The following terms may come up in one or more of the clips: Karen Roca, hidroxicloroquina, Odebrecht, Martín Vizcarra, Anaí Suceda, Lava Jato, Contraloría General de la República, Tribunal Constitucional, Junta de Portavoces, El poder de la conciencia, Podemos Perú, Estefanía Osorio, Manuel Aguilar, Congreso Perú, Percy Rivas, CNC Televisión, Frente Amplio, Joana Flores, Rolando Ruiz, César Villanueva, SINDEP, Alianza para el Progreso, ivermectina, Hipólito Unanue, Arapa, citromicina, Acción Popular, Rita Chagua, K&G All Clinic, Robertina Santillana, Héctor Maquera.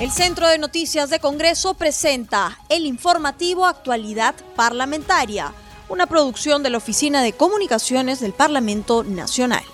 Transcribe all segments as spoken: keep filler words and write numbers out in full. El Centro de Noticias de Congreso presenta el informativo Actualidad Parlamentaria, una producción de la Oficina de Comunicaciones del Parlamento Nacional.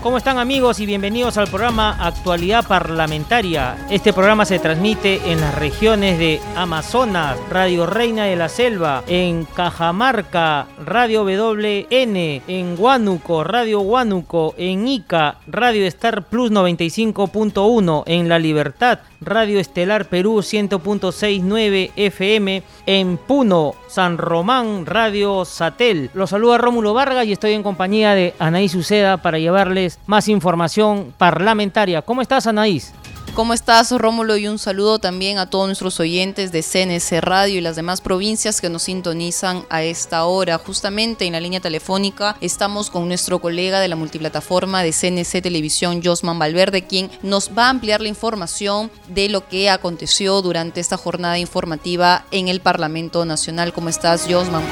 ¿Cómo están, amigos? Y bienvenidos al programa Actualidad Parlamentaria. Este programa se transmite en las regiones de Amazonas, Radio Reina de la Selva, en Cajamarca, Radio W N, en Huánuco, Radio Huánuco, en Ica, Radio Star Plus noventa y cinco punto uno, en La Libertad, Radio Estelar Perú cien punto sesenta y nueve F M, en Puno, San Román, Radio Satel. Los saluda Rómulo Vargas y estoy en compañía de Anaí Suceda para llevarles más información parlamentaria. ¿Cómo estás, Anaís? ¿Cómo estás, Rómulo? Y un saludo también a todos nuestros oyentes de C N C Radio y las demás provincias que nos sintonizan a esta hora. Justamente en la línea telefónica estamos con nuestro colega de la multiplataforma de C N C Televisión, Josman Valverde, quien nos va a ampliar la información de lo que aconteció durante esta jornada informativa en el Parlamento Nacional. ¿Cómo estás, Josman?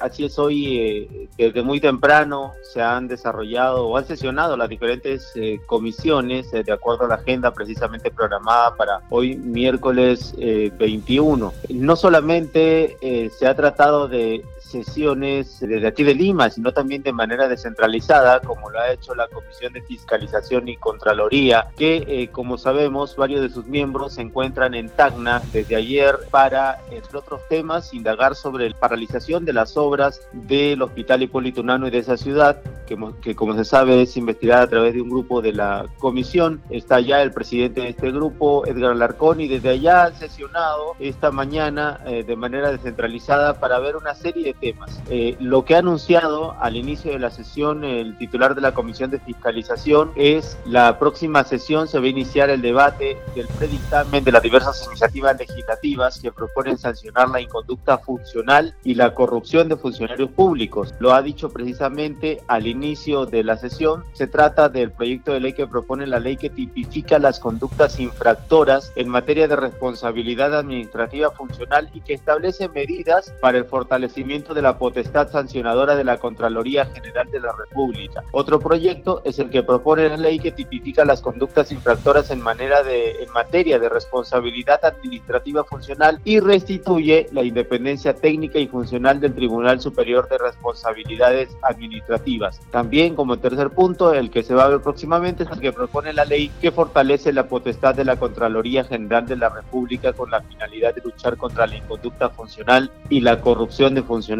Así es, hoy eh, desde muy temprano se han desarrollado o han sesionado las diferentes eh, comisiones eh, de acuerdo a la agenda precisamente programada para hoy miércoles eh, veintiuno. No solamente eh, se ha tratado de sesiones desde aquí de Lima, sino también de manera descentralizada, como lo ha hecho la Comisión de Fiscalización y Contraloría, que eh, como sabemos, varios de sus miembros se encuentran en Tacna desde ayer para, entre otros temas, indagar sobre la paralización de las obras del Hospital Hipólito Unanue de esa ciudad, que, que como se sabe es investigada a través de un grupo de la comisión. Está allá el presidente de este grupo, Edgar Alarcón, y desde allá han sesionado esta mañana eh, de manera descentralizada para ver una serie de temas. Eh, lo que ha anunciado al inicio de la sesión el titular de la Comisión de Fiscalización es la próxima sesión se va a iniciar el debate del predictamen de las diversas iniciativas legislativas que proponen sancionar la inconducta funcional y la corrupción de funcionarios públicos. Lo ha dicho precisamente al inicio de la sesión. Se trata del proyecto de ley que propone la ley que tipifica las conductas infractoras en materia de responsabilidad administrativa funcional y que establece medidas para el fortalecimiento de la potestad sancionadora de la Contraloría General de la República. Otro proyecto es el que propone la ley que tipifica las conductas infractoras en, manera de, en materia de responsabilidad administrativa funcional y restituye la independencia técnica y funcional del Tribunal Superior de Responsabilidades Administrativas. También, como tercer punto, el que se va a ver próximamente es el que propone la ley que fortalece la potestad de la Contraloría General de la República con la finalidad de luchar contra la inconducta funcional y la corrupción de funcionarios.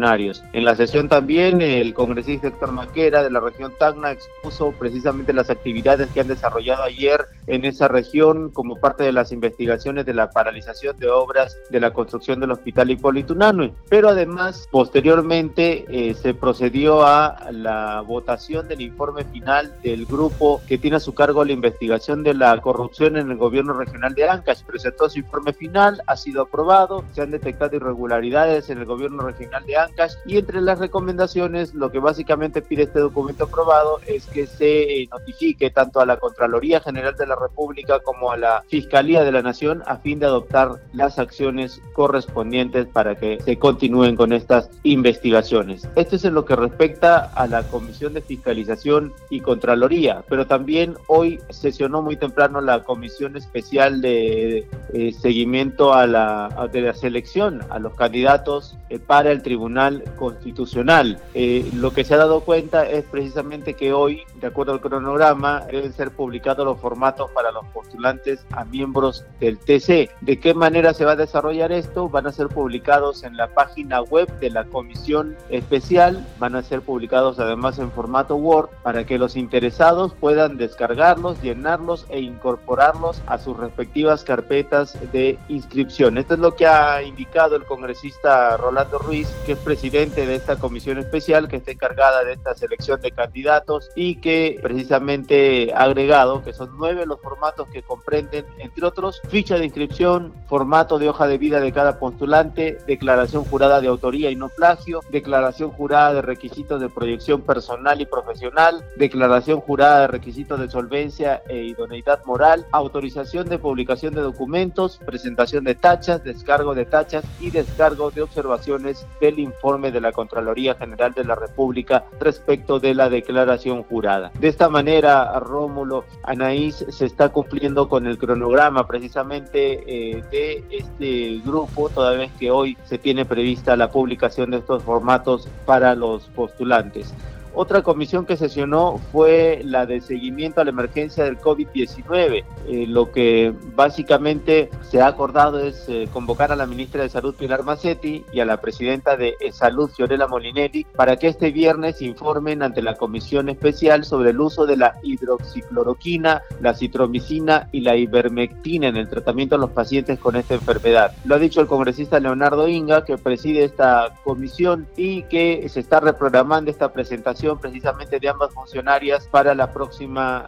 En la sesión también el congresista Héctor Maquera de la región Tacna expuso precisamente las actividades que han desarrollado ayer en esa región como parte de las investigaciones de la paralización de obras de la construcción del Hospital Hipólito Unanue. Pero además, posteriormente eh, se procedió a la votación del informe final del grupo que tiene a su cargo la investigación de la corrupción en el gobierno regional de Ancash. Presentó su informe final, ha sido aprobado, se han detectado irregularidades en el gobierno regional de Ancash. Y entre las recomendaciones, lo que básicamente pide este documento aprobado es que se notifique tanto a la Contraloría General de la República como a la Fiscalía de la Nación a fin de adoptar las acciones correspondientes para que se continúen con estas investigaciones. Esto es en lo que respecta a la Comisión de Fiscalización y Contraloría, pero también hoy sesionó muy temprano la Comisión Especial de eh, Seguimiento a la, a, de la Selección a los candidatos eh, para el Tribunal Constitucional. Eh, lo que se ha dado cuenta es precisamente que hoy, de acuerdo al cronograma, deben ser publicados los formatos para los postulantes a miembros del T C. ¿De qué manera se va a desarrollar esto? Van a ser publicados en la página web de la Comisión Especial, van a ser publicados además en formato Word para que los interesados puedan descargarlos, llenarlos e incorporarlos a sus respectivas carpetas de inscripción. Esto es lo que ha indicado el congresista Rolando Ruiz, que es presidente de esta comisión especial que está encargada de esta selección de candidatos y que precisamente ha agregado que son nueve los formatos que comprenden, entre otros, ficha de inscripción, formato de hoja de vida de cada postulante, declaración jurada de autoría y no plagio, negocio, declaración jurada de requisitos de proyección personal y profesional, declaración jurada de requisitos de solvencia e idoneidad moral, autorización de publicación de documentos, presentación de tachas, descargo de tachas y descargo de observaciones del informe de la Contraloría General de la República respecto de la declaración jurada. De esta manera, Rómulo, Anaís, se está cumpliendo con el cronograma precisamente eh, de este grupo, toda vez que hoy se tiene prevista la publicación de estos formatos para los postulantes. Otra comisión que sesionó fue la de seguimiento a la emergencia del COVID diecinueve. Eh, lo que básicamente se ha acordado es eh, convocar a la ministra de Salud, Pilar Mazzetti, y a la presidenta de Salud, Fiorella Molinetti, para que este viernes informen ante la comisión especial sobre el uso de la hidroxicloroquina, la citromicina y la ivermectina en el tratamiento de los pacientes con esta enfermedad. Lo ha dicho el congresista Leonardo Inga, que preside esta comisión y que se está reprogramando esta presentación precisamente de ambas funcionarias para la próxima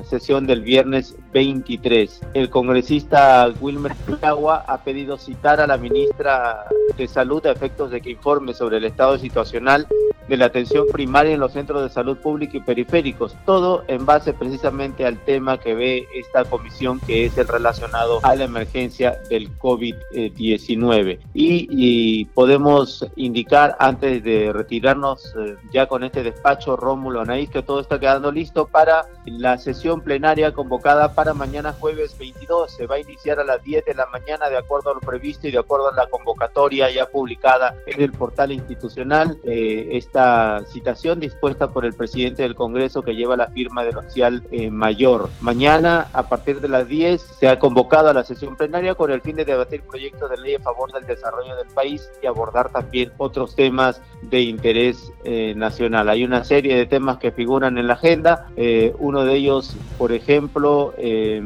uh, sesión del viernes veintitrés. El congresista Wilmer Piagua ha pedido citar a la ministra de Salud a efectos de que informe sobre el estado situacional de la atención primaria en los centros de salud pública y periféricos, todo en base precisamente al tema que ve esta comisión, que es el relacionado a la emergencia del COVID diecinueve. Y, y podemos indicar, antes de retirarnos eh, ya con este despacho, Rómulo, Anaís, que todo está quedando listo para la sesión plenaria convocada para mañana jueves veintidós. Se va a iniciar a las diez de la mañana de acuerdo a lo previsto y de acuerdo a la convocatoria ya publicada en el portal institucional. Eh, esta La citación dispuesta por el presidente del Congreso, que lleva la firma del oficial eh, mayor. Mañana, a partir de las diez, se ha convocado a la sesión plenaria con el fin de debatir proyectos de ley a favor del desarrollo del país y abordar también otros temas de interés eh, nacional. Hay una serie de temas que figuran en la agenda. Eh, uno de ellos, por ejemplo, eh,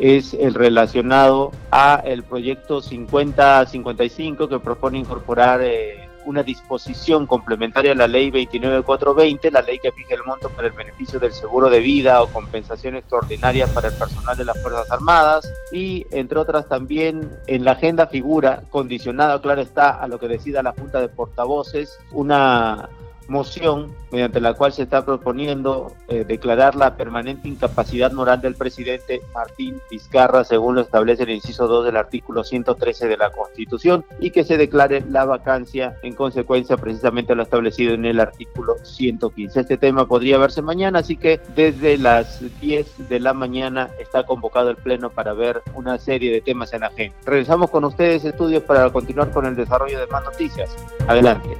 es el relacionado a el proyecto cincuenta cincuenta y cinco, que propone incorporar Eh, una disposición complementaria a la ley veintinueve cuatrocientos veinte, la ley que fija el monto para el beneficio del seguro de vida o compensación extraordinaria para el personal de las Fuerzas Armadas. Y entre otras también en la agenda figura, condicionado, claro está, a lo que decida la Junta de Portavoces, una moción mediante la cual se está proponiendo eh, declarar la permanente incapacidad moral del presidente Martín Vizcarra, según lo establece el inciso dos del artículo ciento trece de la Constitución, y que se declare la vacancia en consecuencia precisamente a lo establecido en el artículo ciento quince. Este tema podría verse mañana, así que desde las diez de la mañana está convocado el pleno para ver una serie de temas en la agenda. Regresamos con ustedes, estudios, para continuar con el desarrollo de más noticias. Adelante.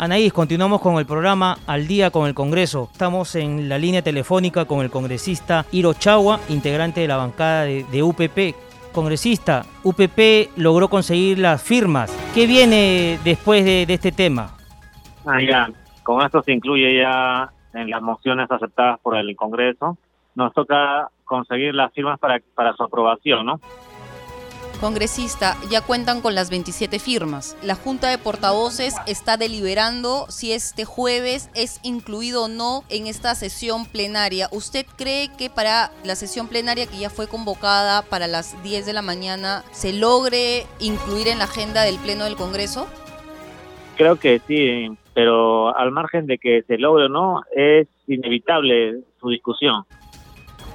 Anaís, continuamos con el programa Al Día con el Congreso. Estamos en la línea telefónica con el congresista Hirochawa, integrante de la bancada de, de U P P. Congresista, U P P logró conseguir las firmas. ¿Qué viene después de, de este tema? Ah, ya. Con esto se incluye ya en las mociones aceptadas por el Congreso. Nos toca conseguir las firmas para, para su aprobación, ¿no? Congresista, ya cuentan con las veintisiete firmas. La Junta de Portavoces está deliberando si este jueves es incluido o no en esta sesión plenaria. ¿Usted cree que para la sesión plenaria que ya fue convocada para las diez de la mañana se logre incluir en la agenda del Pleno del Congreso? Creo que sí, pero al margen de que se logre o no, es inevitable su discusión.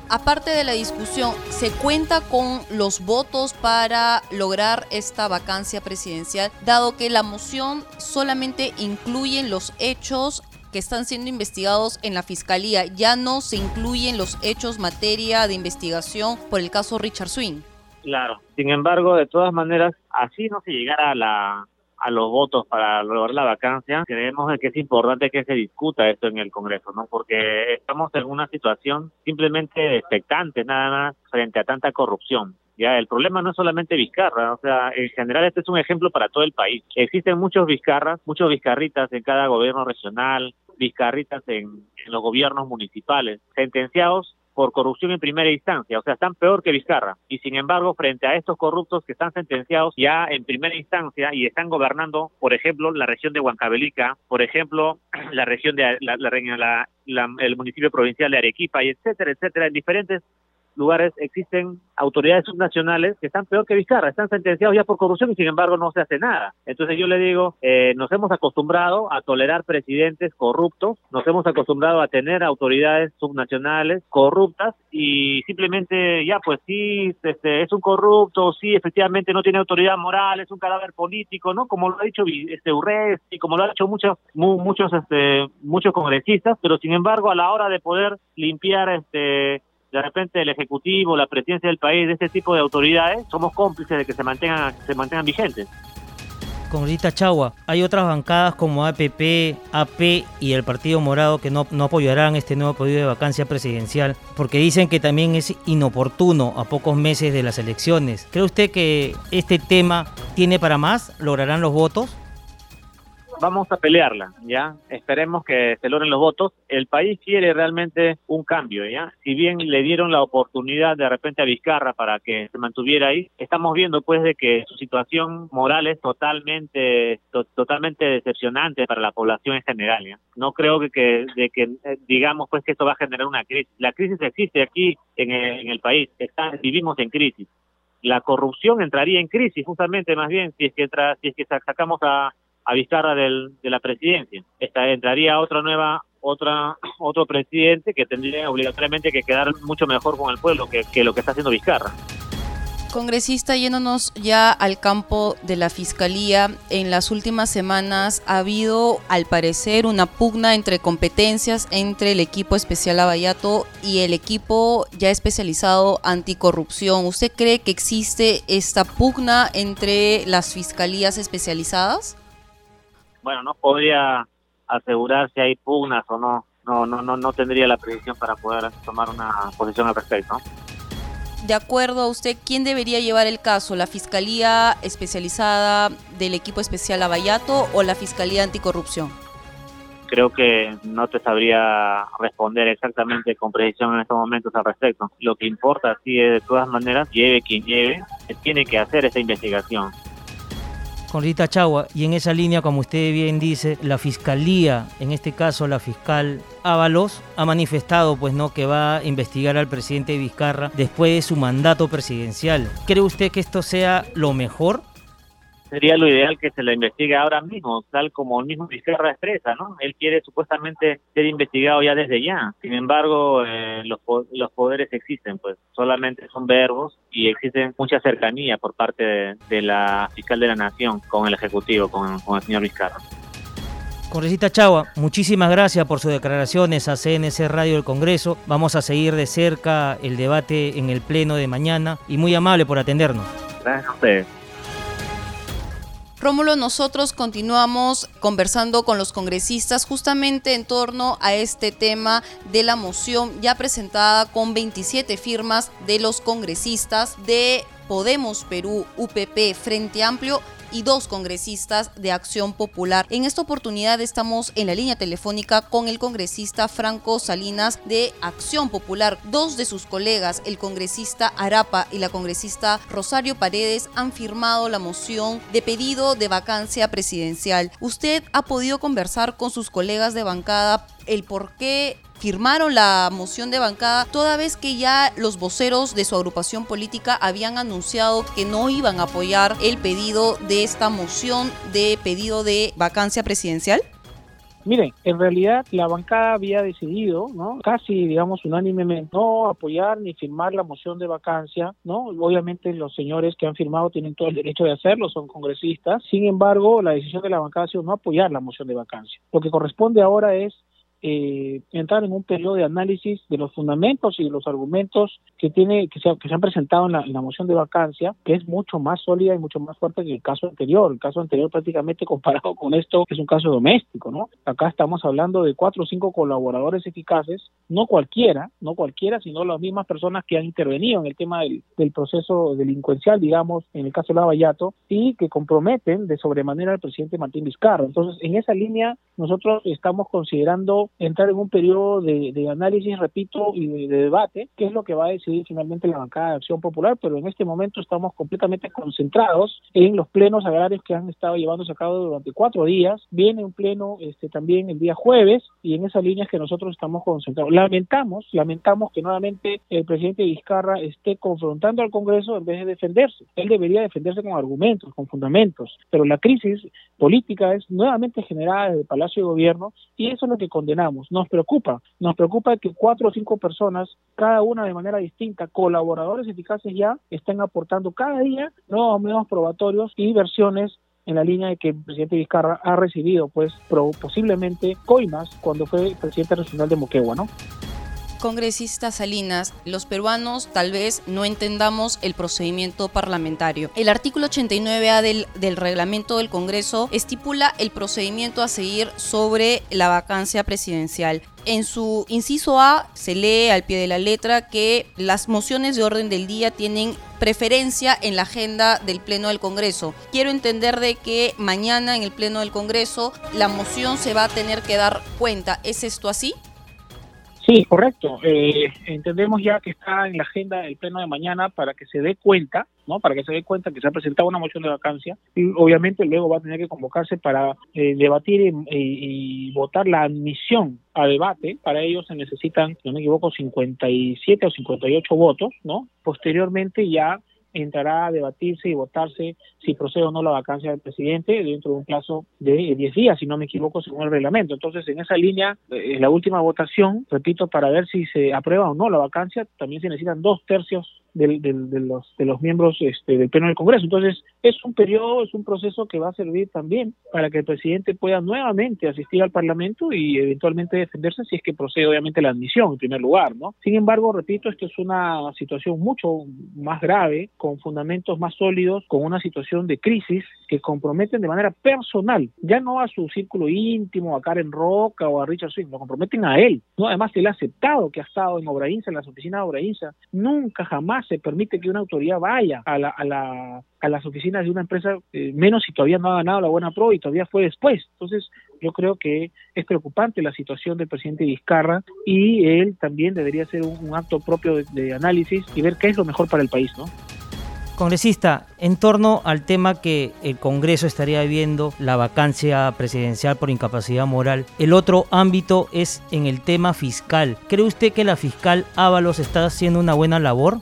Aparte de la discusión, ¿se cuenta con los votos para lograr esta vacancia presidencial, dado que la moción solamente incluye los hechos que están siendo investigados en la Fiscalía? Ya no se incluyen los hechos materia de investigación por el caso Richard Swing. Claro. Sin embargo, de todas maneras, así no se llegara a la... a los votos para lograr la vacancia, creemos que es importante que se discuta esto en el Congreso, ¿no? Porque estamos en una situación simplemente expectante, nada más, frente a tanta corrupción. Ya, el problema no es solamente Vizcarra, o sea, en general este es un ejemplo para todo el país. Existen muchos Vizcarras, muchos Vizcarritas en cada gobierno regional, Vizcarritas en, en los gobiernos municipales, sentenciados por corrupción en primera instancia, o sea, están peor que Vizcarra, y sin embargo, frente a estos corruptos que están sentenciados ya en primera instancia y están gobernando, por ejemplo, la región de Huancavelica, por ejemplo, la región de la, la, la, la, el municipio provincial de Arequipa, y etcétera, etcétera, en diferentes lugares existen autoridades subnacionales que están peor que Vizcarra, están sentenciados ya por corrupción y sin embargo no se hace nada. Entonces yo le digo, eh, nos hemos acostumbrado a tolerar presidentes corruptos, nos hemos acostumbrado a tener autoridades subnacionales corruptas y simplemente ya pues sí, este, es un corrupto, sí, efectivamente no tiene autoridad moral, es un cadáver político, ¿no? Como lo ha dicho este Urrés y como lo han hecho muchos mu, muchos este muchos congresistas, pero sin embargo a la hora de poder limpiar este de repente el Ejecutivo, la presidencia del país, de este tipo de autoridades, somos cómplices de que se mantengan, se mantengan vigentes. Congresista Chagua, hay otras bancadas como A P P, A P y el Partido Morado que no, no apoyarán este nuevo pedido de vacancia presidencial porque dicen que también es inoportuno a pocos meses de las elecciones. ¿Cree usted que este tema tiene para más? ¿Lograrán los votos? Vamos a pelearla, ¿ya? Esperemos que se logren los votos. El país quiere realmente un cambio, ¿ya? Si bien le dieron la oportunidad de repente a Vizcarra para que se mantuviera ahí, estamos viendo pues de que su situación moral es totalmente to- totalmente decepcionante para la población en general, ¿ya? No creo que, que, de que eh, digamos pues que esto va a generar una crisis. La crisis existe aquí en el, en el país, Está, vivimos en crisis. La corrupción entraría en crisis justamente más bien si es que, tra- si es que sacamos a... a Vizcarra del, de la presidencia. Esta, entraría otra nueva, otra otro presidente que tendría obligatoriamente que quedar mucho mejor con el pueblo que, que lo que está haciendo Vizcarra. Congresista, yéndonos ya al campo de la Fiscalía, en las últimas semanas ha habido, al parecer, una pugna entre competencias entre el equipo especial Abayato y el equipo ya especializado anticorrupción. ¿Usted cree que existe esta pugna entre las fiscalías especializadas? Bueno, no podría asegurar si hay pugnas o no. No, no, no, no tendría la precisión para poder tomar una posición al respecto. De acuerdo a usted, ¿quién debería llevar el caso? ¿La Fiscalía Especializada del Equipo Especial Abayato o la Fiscalía Anticorrupción? Creo que no te sabría responder exactamente con precisión en estos momentos al respecto. Lo que importa, sí, es de todas maneras, lleve quien lleve, se tiene que hacer esta investigación. Con Rita Chagua, y en esa línea, como usted bien dice, la Fiscalía, en este caso la fiscal Ábalos, ha manifestado pues no que va a investigar al presidente Vizcarra después de su mandato presidencial. ¿Cree usted que esto sea lo mejor? Sería lo ideal que se lo investigue ahora mismo, tal como el mismo Vizcarra expresa, ¿no? Él quiere supuestamente ser investigado ya desde ya. Sin embargo, eh, los, los poderes existen, pues solamente son verbos. Y existe mucha cercanía por parte de, de la fiscal de la Nación con el Ejecutivo, con, con el señor Vizcarra. Congresista Chagua, muchísimas gracias por sus declaraciones a C N C Radio del Congreso. Vamos a seguir de cerca el debate en el Pleno de mañana y muy amable por atendernos. Gracias a ustedes. Rómulo, nosotros continuamos conversando con los congresistas justamente en torno a este tema de la moción ya presentada con veintisiete firmas de los congresistas de Podemos Perú, U P P, Frente Amplio y dos congresistas de Acción Popular. En esta oportunidad estamos en la línea telefónica con el congresista Franco Salinas de Acción Popular. Dos de sus colegas, el congresista Arapa y la congresista Rosario Paredes, han firmado la moción de pedido de vacancia presidencial. ¿Usted ha podido conversar con sus colegas de bancada el por qué firmaron la moción de bancada, toda vez que ya los voceros de su agrupación política habían anunciado que no iban a apoyar el pedido de esta moción de pedido de vacancia presidencial? Miren, en realidad la bancada había decidido, ¿no? Casi, digamos, unánimemente no apoyar ni firmar la moción de vacancia, ¿no? Obviamente los señores que han firmado tienen todo el derecho de hacerlo, son congresistas. Sin embargo, la decisión de la bancada ha sido no apoyar la moción de vacancia. Lo que corresponde ahora es Eh, entrar en un periodo de análisis de los fundamentos y de los argumentos que tiene que se, que se han presentado en la, en la moción de vacancia, que es mucho más sólida y mucho más fuerte que el caso anterior. El caso anterior prácticamente comparado con esto es un caso doméstico, ¿no? Acá estamos hablando de cuatro o cinco colaboradores eficaces, no cualquiera, no cualquiera, sino las mismas personas que han intervenido en el tema del, del proceso delincuencial, digamos, en el caso Lava Jato, y que comprometen de sobremanera al presidente Martín Vizcarra. Entonces, en esa línea nosotros estamos considerando entrar en un periodo de, de análisis, repito, y de, de debate, que es lo que va a decidir decidir finalmente la bancada de Acción Popular, pero en este momento estamos completamente concentrados en los plenos agrarios que han estado llevándose a cabo durante cuatro días. Viene un pleno este, también el día jueves, y en esas líneas que nosotros estamos concentrados. Lamentamos, lamentamos que nuevamente el presidente Vizcarra esté confrontando al Congreso en vez de defenderse. Él debería defenderse con argumentos, con fundamentos, pero la crisis política es nuevamente generada desde el Palacio de Gobierno, y eso es lo que condenamos. Nos preocupa, nos preocupa que cuatro o cinco personas, cada una de manera distinta, colaboradores eficaces ya, están aportando cada día nuevos medios probatorios y versiones en la línea de que el presidente Vizcarra ha recibido, pues, posiblemente coimas cuando fue presidente regional de Moquegua, ¿no? Congresista Salinas, los peruanos tal vez no entendamos el procedimiento parlamentario. El artículo ochenta y nueve A del, del reglamento del Congreso estipula el procedimiento a seguir sobre la vacancia presidencial. En su inciso A se lee al pie de la letra que las mociones de orden del día tienen preferencia en la agenda del Pleno del Congreso. Quiero entender de que mañana en el Pleno del Congreso la moción se va a tener que dar cuenta. ¿Es esto así? Sí, correcto. Eh, entendemos ya que está en la agenda del pleno de mañana para que se dé cuenta, ¿no? Para que se dé cuenta que se ha presentado una moción de vacancia, y obviamente luego va a tener que convocarse para eh, debatir y, y, y votar la admisión a debate. Para ello se necesitan, si no me equivoco, cincuenta y siete o cincuenta y ocho votos, ¿no? Posteriormente ya entrará a debatirse y votarse si procede o no la vacancia del presidente dentro de un plazo de diez días, si no me equivoco, según el reglamento. Entonces, en esa línea, en la última votación, repito, para ver si se aprueba o no la vacancia, también se necesitan dos tercios de, de, de los de los miembros este, del Pleno del Congreso. Entonces, es un periodo, es un proceso que va a servir también para que el presidente pueda nuevamente asistir al Parlamento y eventualmente defenderse si es que procede, obviamente, la admisión en primer lugar, ¿no? Sin embargo, repito, esto es una situación mucho más grave, con fundamentos más sólidos, con una situación de crisis que comprometen de manera personal, ya no a su círculo íntimo, a Karen Roca o a Richard Swing, lo comprometen a él, ¿no? Además, él ha aceptado que ha estado en Obrainsa, en las oficinas de Obrainsa. Nunca jamás se permite que una autoridad vaya a la, a la, a las oficinas de una empresa, eh, menos si todavía no ha ganado la buena pro y todavía fue después. Entonces, yo creo que es preocupante la situación del presidente Vizcarra, y él también debería hacer un, un acto propio de, de análisis y ver qué es lo mejor para el país, ¿no? Congresista, en torno al tema que el Congreso estaría viviendo, la vacancia presidencial por incapacidad moral, el otro ámbito es en el tema fiscal. ¿Cree usted que la fiscal Ábalos está haciendo una buena labor?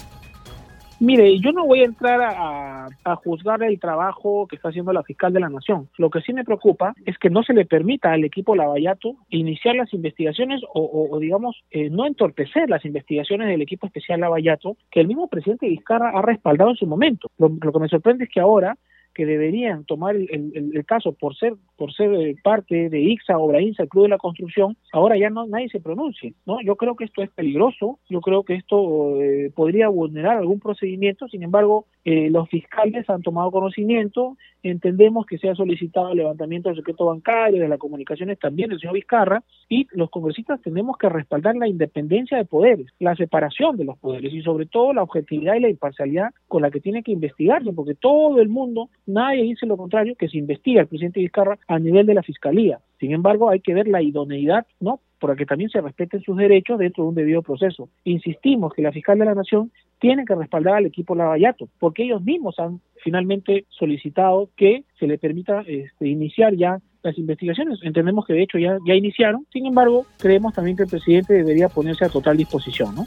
Mire, yo no voy a entrar a, a juzgar el trabajo que está haciendo la fiscal de la Nación. Lo que sí me preocupa es que no se le permita al equipo Lava Jato iniciar las investigaciones o, o, o digamos, eh, no entorpecer las investigaciones del equipo especial Lava Jato, que el mismo presidente Vizcarra ha respaldado en su momento. Lo, lo que me sorprende es que ahora, que deberían tomar el, el, el caso por ser por ser parte de I C S A, Obrainsa, el Club de la Construcción, ahora ya no nadie se pronuncie, ¿no? Yo creo que esto es peligroso, yo creo que esto eh, podría vulnerar algún procedimiento. Sin embargo, eh, los fiscales han tomado conocimiento, entendemos que se ha solicitado el levantamiento del secreto bancario, de las comunicaciones también del señor Vizcarra, y los congresistas tenemos que respaldar la independencia de poderes, la separación de los poderes y sobre todo la objetividad y la imparcialidad con la que tiene que investigarse, porque todo el mundo, nadie dice lo contrario, que se investiga el presidente Vizcarra a nivel de la Fiscalía. Sin embargo, hay que ver la idoneidad, ¿no?, para que también se respeten sus derechos dentro de un debido proceso. Insistimos que la fiscal de la Nación tiene que respaldar al equipo Lava Jato, porque ellos mismos han finalmente solicitado que se le permita este, iniciar ya las investigaciones. Entendemos que de hecho ya, ya iniciaron. Sin embargo, creemos también que el presidente debería ponerse a total disposición, ¿no?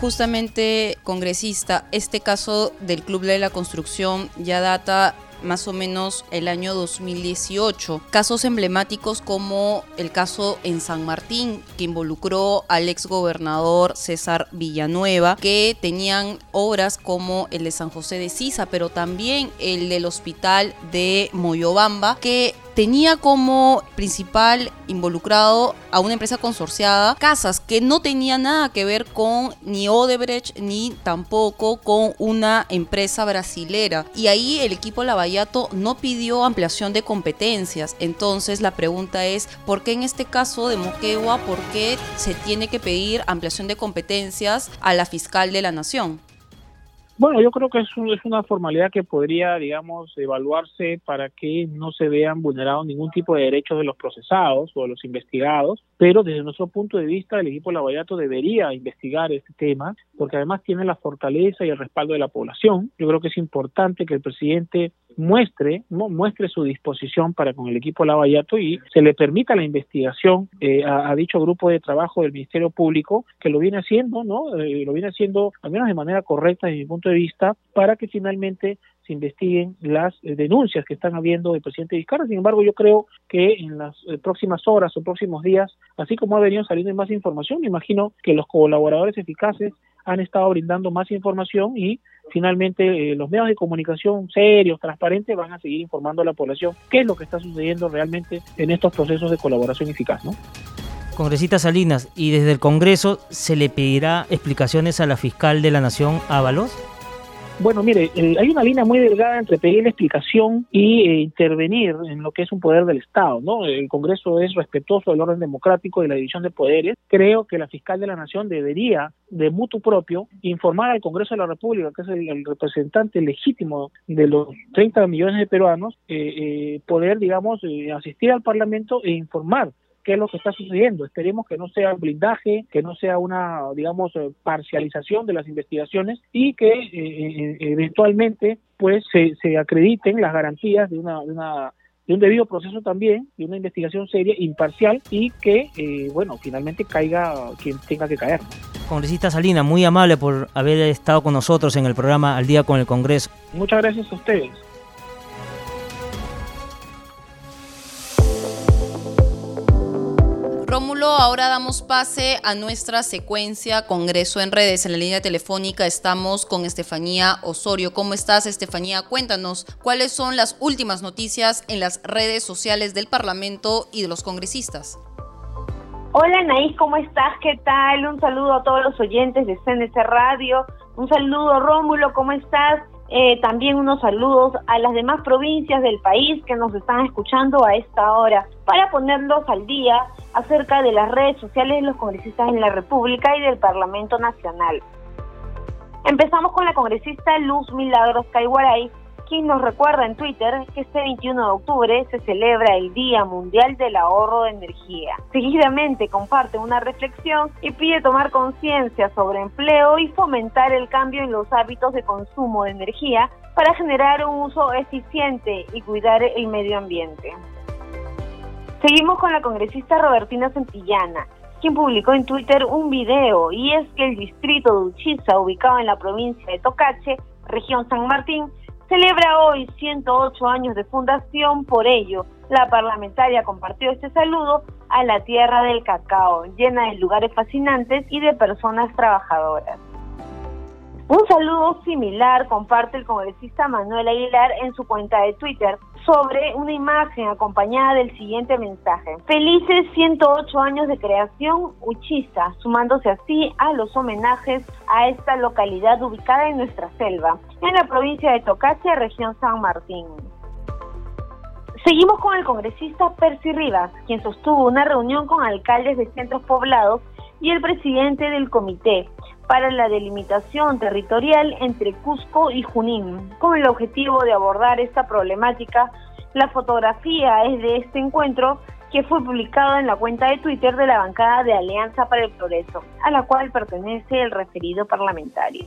Justamente, congresista, este caso del Club de la Construcción ya data más o menos el año dos mil dieciocho. Casos emblemáticos como el caso en San Martín, que involucró al exgobernador César Villanueva, que tenían obras como el de San José de Sisa, pero también el del hospital de Moyobamba, que tenía como principal involucrado a una empresa consorciada Casas, que no tenía nada que ver con ni Odebrecht ni tampoco con una empresa brasilera. Y ahí el equipo Lava Jato no pidió ampliación de competencias. Entonces la pregunta es, ¿por qué en este caso de Moquegua, por qué se tiene que pedir ampliación de competencias a la fiscal de la Nación? Bueno, yo creo que es, un, es una formalidad que podría, digamos, evaluarse para que no se vean vulnerados ningún tipo de derechos de los procesados o de los investigados, pero desde nuestro punto de vista el equipo Abayato debería investigar este tema, porque además tiene la fortaleza y el respaldo de la población. Yo creo que es importante que el presidente muestre, ¿no? muestre su disposición para con el equipo Abayato y se le permita la investigación eh, a, a dicho grupo de trabajo del Ministerio Público, que lo viene haciendo, ¿no? Eh, lo viene haciendo al menos de manera correcta desde mi punto de vista de vista, para que finalmente se investiguen las eh, denuncias que están habiendo del presidente Vizcarra. Sin embargo, yo creo que en las eh, próximas horas o próximos días, así como ha venido saliendo más información, me imagino que los colaboradores eficaces han estado brindando más información y finalmente eh, los medios de comunicación serios, transparentes, van a seguir informando a la población qué es lo que está sucediendo realmente en estos procesos de colaboración eficaz, ¿no? Congresista Salinas, ¿y desde el Congreso se le pedirá explicaciones a la fiscal de la Nación, Ábalos? Bueno, mire, hay una línea muy delgada entre pedir la explicación y eh, intervenir en lo que es un poder del Estado, ¿no? El Congreso es respetuoso del orden democrático y la división de poderes. Creo que la fiscal de la Nación debería, de mutuo propio, informar al Congreso de la República, que es el, el representante legítimo de los treinta millones de peruanos, eh, eh, poder, digamos, eh, asistir al Parlamento e informar qué es lo que está sucediendo. Esperemos que no sea un blindaje, que no sea una, digamos, parcialización de las investigaciones y que eh, eventualmente pues se, se acrediten las garantías de una, de una de un debido proceso también, de una investigación seria, imparcial y que, eh, bueno, finalmente caiga quien tenga que caer. Congresista Salinas, muy amable por haber estado con nosotros en el programa Al Día con el Congreso. Muchas gracias a ustedes. Rómulo, ahora damos pase a nuestra secuencia Congreso en Redes. En la línea telefónica estamos con Estefanía Osorio. ¿Cómo estás, Estefanía? Cuéntanos, ¿cuáles son las últimas noticias en las redes sociales del Parlamento y de los congresistas? Hola, Anaís, ¿cómo estás? ¿Qué tal? Un saludo a todos los oyentes de C N C Radio. Un saludo, Rómulo, ¿cómo estás? Eh, también unos saludos a las demás provincias del país que nos están escuchando a esta hora para ponerlos al día acerca de las redes sociales de los congresistas en la República y del Parlamento Nacional. Empezamos con la congresista Luz Milagros Caiguaray, quien nos recuerda en Twitter que este veintiuno de octubre se celebra el Día Mundial del Ahorro de Energía. Seguidamente comparte una reflexión y pide tomar conciencia sobre empleo y fomentar el cambio en los hábitos de consumo de energía para generar un uso eficiente y cuidar el medio ambiente. Seguimos con la congresista Robertina Santillana, quien publicó en Twitter un video, y es que el distrito de Uchiza, ubicado en la provincia de Tocache, región San Martín, celebra hoy ciento ocho años de fundación. Por ello, la parlamentaria compartió este saludo a la tierra del cacao, llena de lugares fascinantes y de personas trabajadoras. Un saludo similar comparte el congresista Manuel Aguilar en su cuenta de Twitter sobre una imagen acompañada del siguiente mensaje: felices ciento ocho años de creación, Uchiza, sumándose así a los homenajes a esta localidad ubicada en nuestra selva, en la provincia de Tocache, región San Martín. Seguimos con el congresista Percy Rivas, quien sostuvo una reunión con alcaldes de centros poblados y el presidente del comité para la delimitación territorial entre Cusco y Junín, con el objetivo de abordar esta problemática. La fotografía es de este encuentro, que fue publicado en la cuenta de Twitter de la bancada de Alianza para el Progreso, a la cual pertenece el referido parlamentario.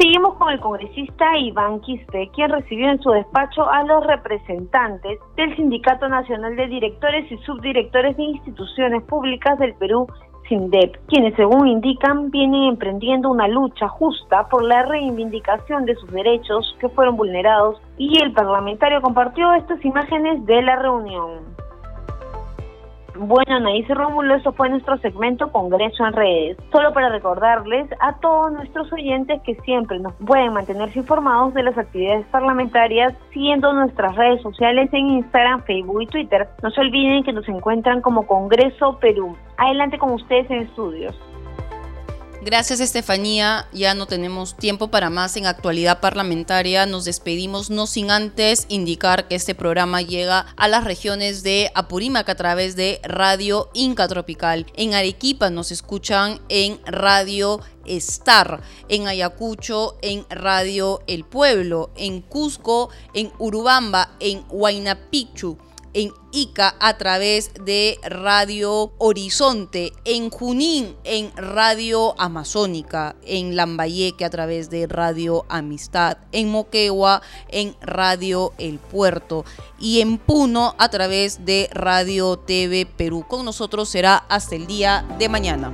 Seguimos con el congresista Iván Quispe, quien recibió en su despacho a los representantes del Sindicato Nacional de Directores y Subdirectores de Instituciones Públicas del Perú, SINDEP, quienes, según indican, vienen emprendiendo una lucha justa por la reivindicación de sus derechos que fueron vulnerados, y el parlamentario compartió estas imágenes de la reunión. Bueno, Anaís, Rómulo, eso fue nuestro segmento Congreso en Redes. Solo para recordarles a todos nuestros oyentes que siempre nos pueden mantenerse informados de las actividades parlamentarias siguiendo nuestras redes sociales en Instagram, Facebook y Twitter. No se olviden que nos encuentran como Congreso Perú. Adelante con ustedes en estudios. Gracias, Estefanía. Ya no tenemos tiempo para más en Actualidad Parlamentaria. Nos despedimos, no sin antes indicar que este programa llega a las regiones de Apurímac a través de Radio Inca Tropical. En Arequipa nos escuchan en Radio Estar, en Ayacucho en Radio El Pueblo, en Cusco, en Urubamba, en Huayna Picchu, en Ica a través de Radio Horizonte, en Junín en Radio Amazónica, en Lambayeque a través de Radio Amistad, en Moquegua en Radio El Puerto y en Puno a través de Radio T V Perú. Con nosotros será hasta el día de mañana.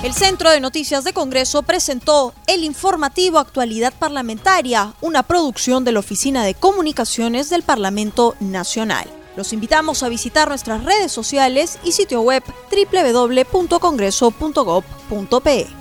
El Centro de Noticias de Congreso presentó el informativo Actualidad Parlamentaria, una producción de la Oficina de Comunicaciones del Parlamento Nacional. Los invitamos a visitar nuestras redes sociales y sitio web doble u doble u doble u punto congreso punto gob punto pe.